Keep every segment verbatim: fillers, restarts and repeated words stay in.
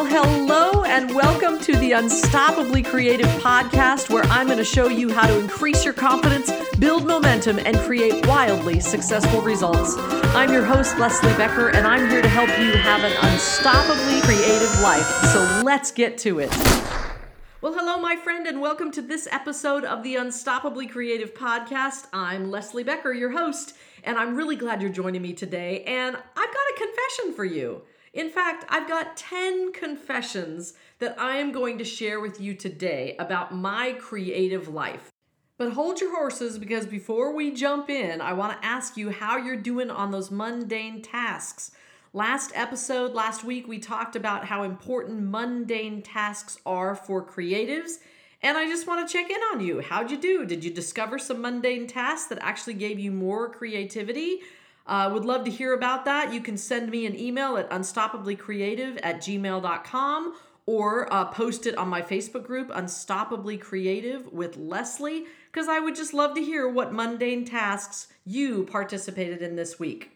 Well, hello and welcome to the Unstoppably Creative Podcast, where I'm going to show you how to increase your confidence, build momentum, and create wildly successful results. I'm your host, Leslie Becker, and I'm here to help you have an unstoppably creative life. So let's get to it. Well, hello, my friend, and welcome to this episode of the Unstoppably Creative Podcast. I'm Leslie Becker, your host, and I'm really glad you're joining me today, and I've got a confession for you. In fact, I've got ten confessions that I am going to share with you today about my creative life. But hold your horses, because before we jump in, I want to ask you how you're doing on those mundane tasks. Last episode, last week, we talked about how important mundane tasks are for creatives, and I just want to check in on you. How'd you do? Did you discover some mundane tasks that actually gave you more creativity? I uh, would love to hear about that. You can send me an email at unstoppably creative at gmail dot com or uh, post it on my Facebook group, Unstoppably Creative with Leslie, because I would just love to hear what mundane tasks you participated in this week.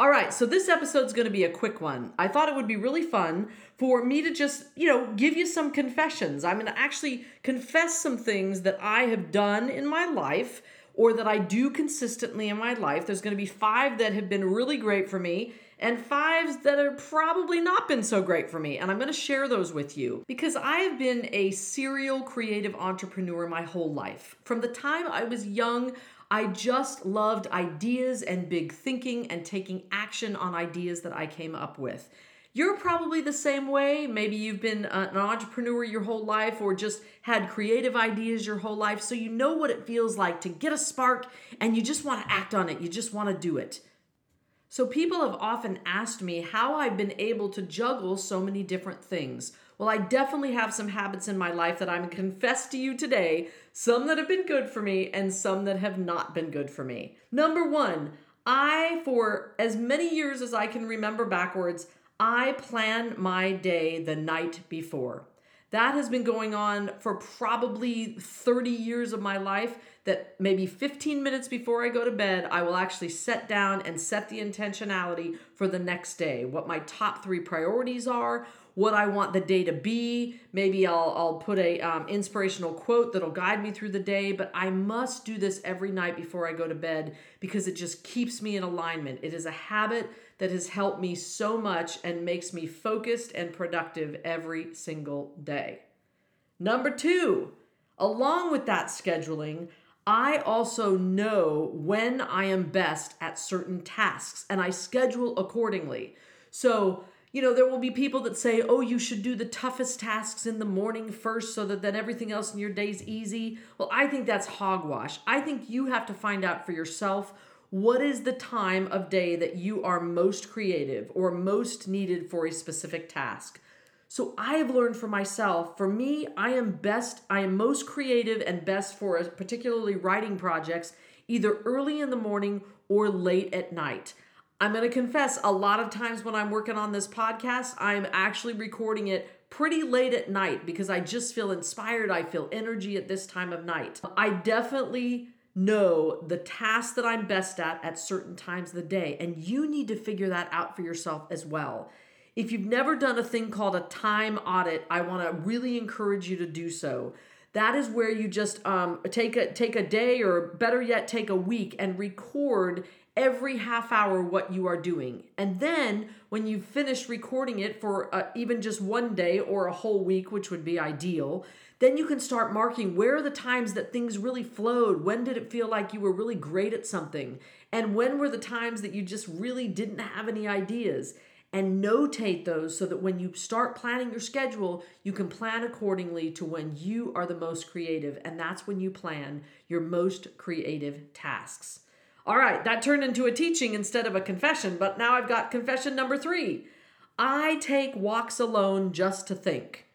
All right, so this episode's going to be a quick one. I thought it would be really fun for me to just, you know, give you some confessions. I'm going to actually confess some things that I have done in my life or that I do consistently in my life. There's going to be five that have been really great for me and fives that have probably not been so great for me. And I'm going to share those with you because I have been a serial creative entrepreneur my whole life. From the time I was young, I just loved ideas and big thinking and taking action on ideas that I came up with. You're probably the same way. Maybe you've been an entrepreneur your whole life or just had creative ideas your whole life. So you know what it feels like to get a spark and you just want to act on it. You just want to do it. So people have often asked me how I've been able to juggle so many different things. Well, I definitely have some habits in my life that I'm going to confess to you today, some that have been good for me and some that have not been good for me. Number one, I, for as many years as I can remember backwards, I plan my day the night before. That has been going on for probably thirty years of my life, that maybe fifteen minutes before I go to bed, I will actually sit down and set the intentionality for the next day, what my top three priorities are, what I want the day to be. Maybe I'll I'll put a um, inspirational quote that'll guide me through the day, but I must do this every night before I go to bed because it just keeps me in alignment. It is a habit that has helped me so much and makes me focused and productive every single day. Number two, along with that scheduling, I also know when I am best at certain tasks and I schedule accordingly. So, you know, there will be people that say, oh, you should do the toughest tasks in the morning first so that then everything else in your day is easy. Well, I think that's hogwash. I think you have to find out for yourself what is the time of day that you are most creative or most needed for a specific task. So I have learned for myself, for me, I am best, I am most creative and best for particularly writing projects either early in the morning or late at night. I'm going to confess, a lot of times when I'm working on this podcast, I'm actually recording it pretty late at night because I just feel inspired. I feel energy at this time of night. I definitely know the tasks that I'm best at at certain times of the day, and you need to figure that out for yourself as well. If you've never done a thing called a time audit, I want to really encourage you to do so. That is where you just um, take a take a day or better yet, take a week and record every half hour what you are doing. And then when you finish recording it for uh, even just one day or a whole week, which would be ideal, then you can start marking where are the times that things really flowed. When did it feel like you were really great at something? And when were the times that you just really didn't have any ideas? And notate those so that when you start planning your schedule, you can plan accordingly to when you are the most creative. And that's when you plan your most creative tasks. All right, that turned into a teaching instead of a confession, but now I've got confession number three. I take walks alone just to think.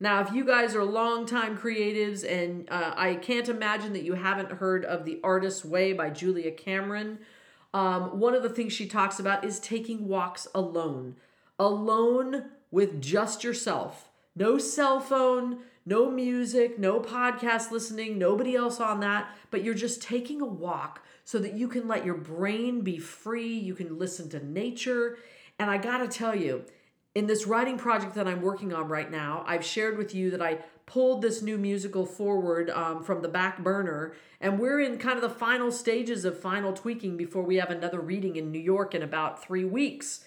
Now, if you guys are longtime creatives, and uh, I can't imagine that you haven't heard of The Artist's Way by Julia Cameron, um, one of the things she talks about is taking walks alone. Alone with just yourself. No cell phone, no music, no podcast listening, nobody else on that, but you're just taking a walk so that you can let your brain be free. You can listen to nature. And I got to tell you, in this writing project that I'm working on right now, I've shared with you that I pulled this new musical forward um, from the back burner, and we're in kind of the final stages of final tweaking before we have another reading in New York in about three weeks.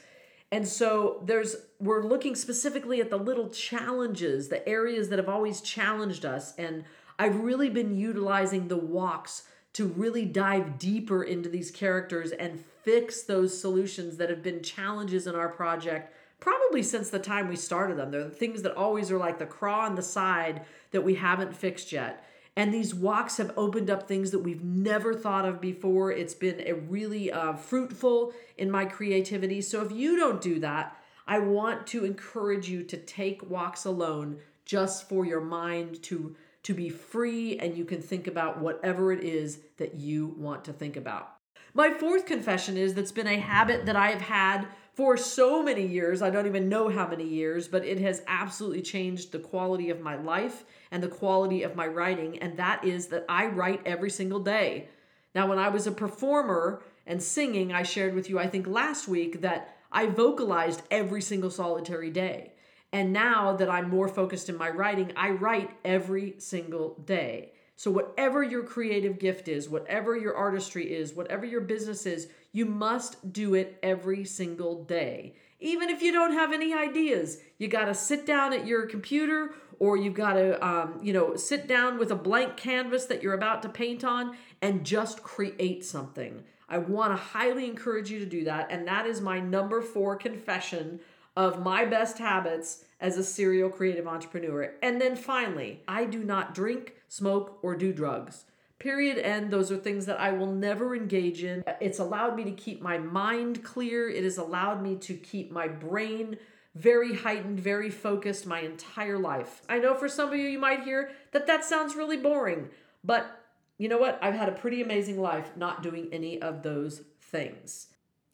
And so there's we're looking specifically at the little challenges, the areas that have always challenged us, and I've really been utilizing the walks to really dive deeper into these characters and fix those solutions that have been challenges in our project probably since the time we started them. They're the things that always are like the craw on the side that we haven't fixed yet. And these walks have opened up things that we've never thought of before. It's been a really uh, fruitful in my creativity. So if you don't do that, I want to encourage you to take walks alone just for your mind to, to be free, and you can think about whatever it is that you want to think about. My fourth confession is that's been a habit that I have had for so many years, I don't even know how many years, but it has absolutely changed the quality of my life and the quality of my writing, and that is that I write every single day. Now, when I was a performer and singing, I shared with you, I think last week, that I vocalized every single solitary day. And now that I'm more focused in my writing, I write every single day. So whatever your creative gift is, whatever your artistry is, whatever your business is, you must do it every single day. Even if you don't have any ideas, you got to sit down at your computer, or you've got to, um, you know, sit down with a blank canvas that you're about to paint on and just create something. I want to highly encourage you to do that. And that is my number four confession of my best habits as a serial creative entrepreneur. And then finally, I do not drink, smoke, or do drugs. Period. And those are things that I will never engage in. It's allowed me to keep my mind clear. It has allowed me to keep my brain very heightened, very focused my entire life. I know for some of you, you might hear that that sounds really boring, but you know what? I've had a pretty amazing life not doing any of those things.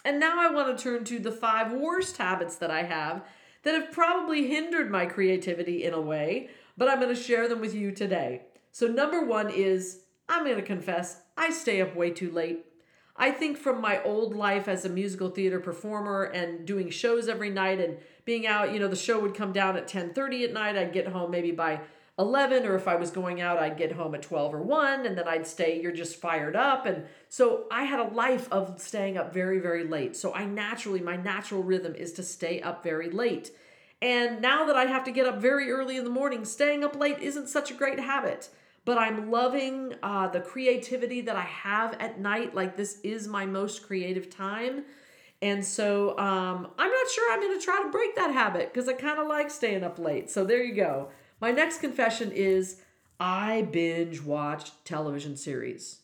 And now I want to turn to the five worst habits that I have that have probably hindered my creativity in a way, but I'm going to share them with you today. So number one is, I'm going to confess, I stay up way too late. I think from my old life as a musical theater performer and doing shows every night and being out, you know, the show would come down at ten thirty at night. I'd get home maybe by eleven, or if I was going out, I'd get home at twelve or one, and then I'd stay, you're just fired up. And so I had a life of staying up very, very late. So I naturally, my natural rhythm is to stay up very late. And now that I have to get up very early in the morning, staying up late isn't such a great habit, but I'm loving uh, the creativity that I have at night. Like, this is my most creative time. And so um, I'm not sure I'm going to try to break that habit because I kind of like staying up late. So there you go. My next confession is I binge watched television series.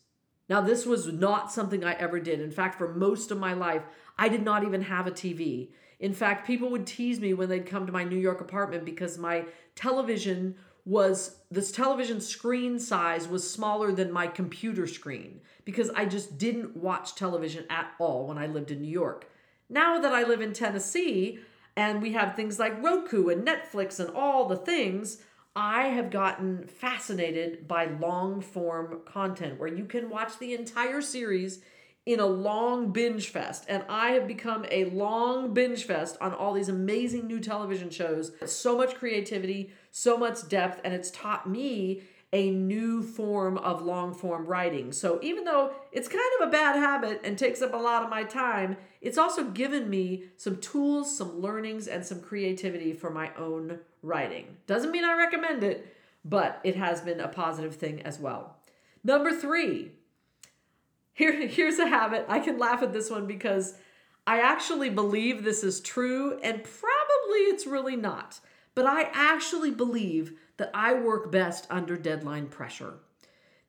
Now, this was not something I ever did. In fact, for most of my life, I did not even have a T V. In fact, people would tease me when they'd come to my New York apartment because my television was, this television screen size was smaller than my computer screen because I just didn't watch television at all when I lived in New York. Now that I live in Tennessee, and we have things like Roku and Netflix and all the things, I have gotten fascinated by long-form content where you can watch the entire series in a long binge fest. And I have become a long binge fest on all these amazing new television shows. So much creativity, so much depth, and it's taught me a new form of long-form writing. So even though it's kind of a bad habit and takes up a lot of my time, it's also given me some tools, some learnings, and some creativity for my own writing. Doesn't mean I recommend it, but it has been a positive thing as well. Number three, here, here's a habit. I can laugh at this one because I actually believe this is true, and probably it's really not. But I actually believe that I work best under deadline pressure.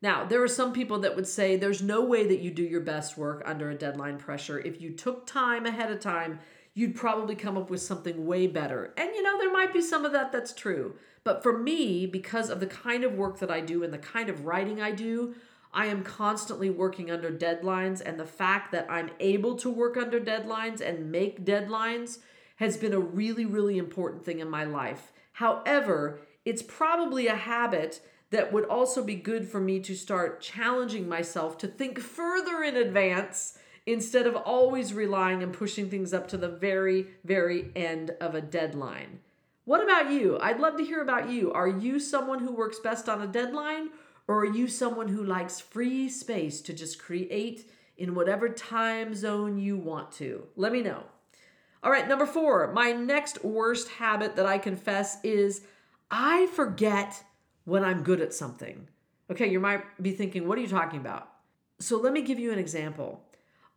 Now, there are some people that would say there's no way that you do your best work under a deadline pressure. If you took time ahead of time, you'd probably come up with something way better. And you know, there might be some of that that's true. But for me, because of the kind of work that I do and the kind of writing I do, I am constantly working under deadlines. And the fact that I'm able to work under deadlines and make deadlines has been a really, really important thing in my life. However, it's probably a habit that would also be good for me to start challenging myself to think further in advance instead of always relying and pushing things up to the very, very end of a deadline. What about you? I'd love to hear about you. Are you someone who works best on a deadline, or are you someone who likes free space to just create in whatever time zone you want to? Let me know. All right, number four, my next worst habit that I confess is I forget when I'm good at something. Okay, you might be thinking, what are you talking about? So let me give you an example.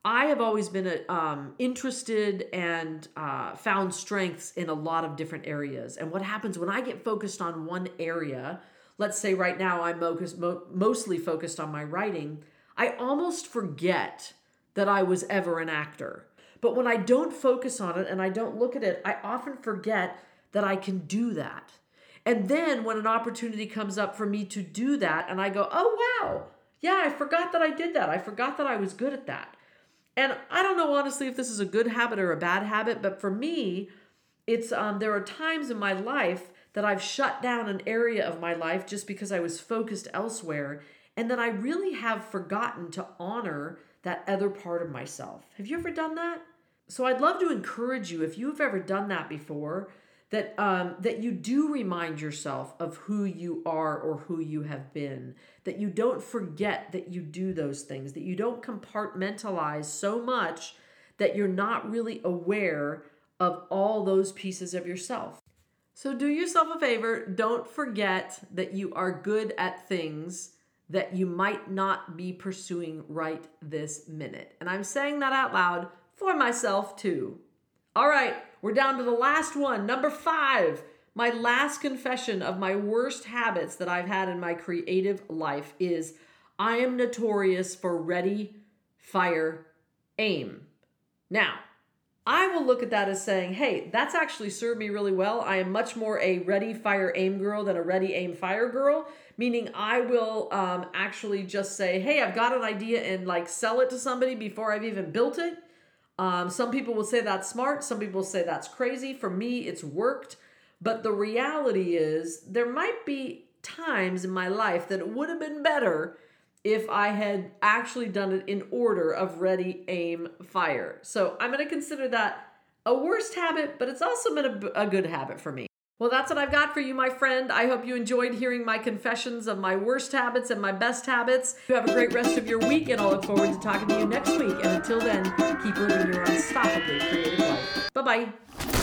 I have always been um, interested and uh, found strengths in a lot of different areas. And what happens when I get focused on one area, let's say right now I'm focused, mo- mostly focused on my writing, I almost forget that I was ever an actor. But when I don't focus on it and I don't look at it, I often forget that I can do that. And then when an opportunity comes up for me to do that and I go, oh, wow, yeah, I forgot that I did that. I forgot that I was good at that. And I don't know, honestly, if this is a good habit or a bad habit, but for me, it's um, there are times in my life that I've shut down an area of my life just because I was focused elsewhere, and that I really have forgotten to honor that other part of myself. Have you ever done that? So I'd love to encourage you, if you've ever done that before, that um, that you do remind yourself of who you are or who you have been, that you don't forget that you do those things, that you don't compartmentalize so much that you're not really aware of all those pieces of yourself. So do yourself a favor, don't forget that you are good at things that you might not be pursuing right this minute. And I'm saying that out loud for myself too. All right, we're down to the last one, number five. My last confession of my worst habits that I've had in my creative life is I am notorious for ready, fire, aim. Now, I will look at that as saying, hey, that's actually served me really well. I am much more a ready, fire, aim girl than a ready, aim, fire girl, meaning I will um, actually just say, hey, I've got an idea and like sell it to somebody before I've even built it. Um, some people will say that's smart. Some people say that's crazy. For me, it's worked. But the reality is there might be times in my life that it would have been better if I had actually done it in order of ready, aim, fire. So I'm going to consider that a worst habit, but it's also been a, a good habit for me. Well, that's what I've got for you, my friend. I hope you enjoyed hearing my confessions of my worst habits and my best habits. You have a great rest of your week, and I'll look forward to talking to you next week. And until then, keep living your unstoppably creative life. Bye-bye.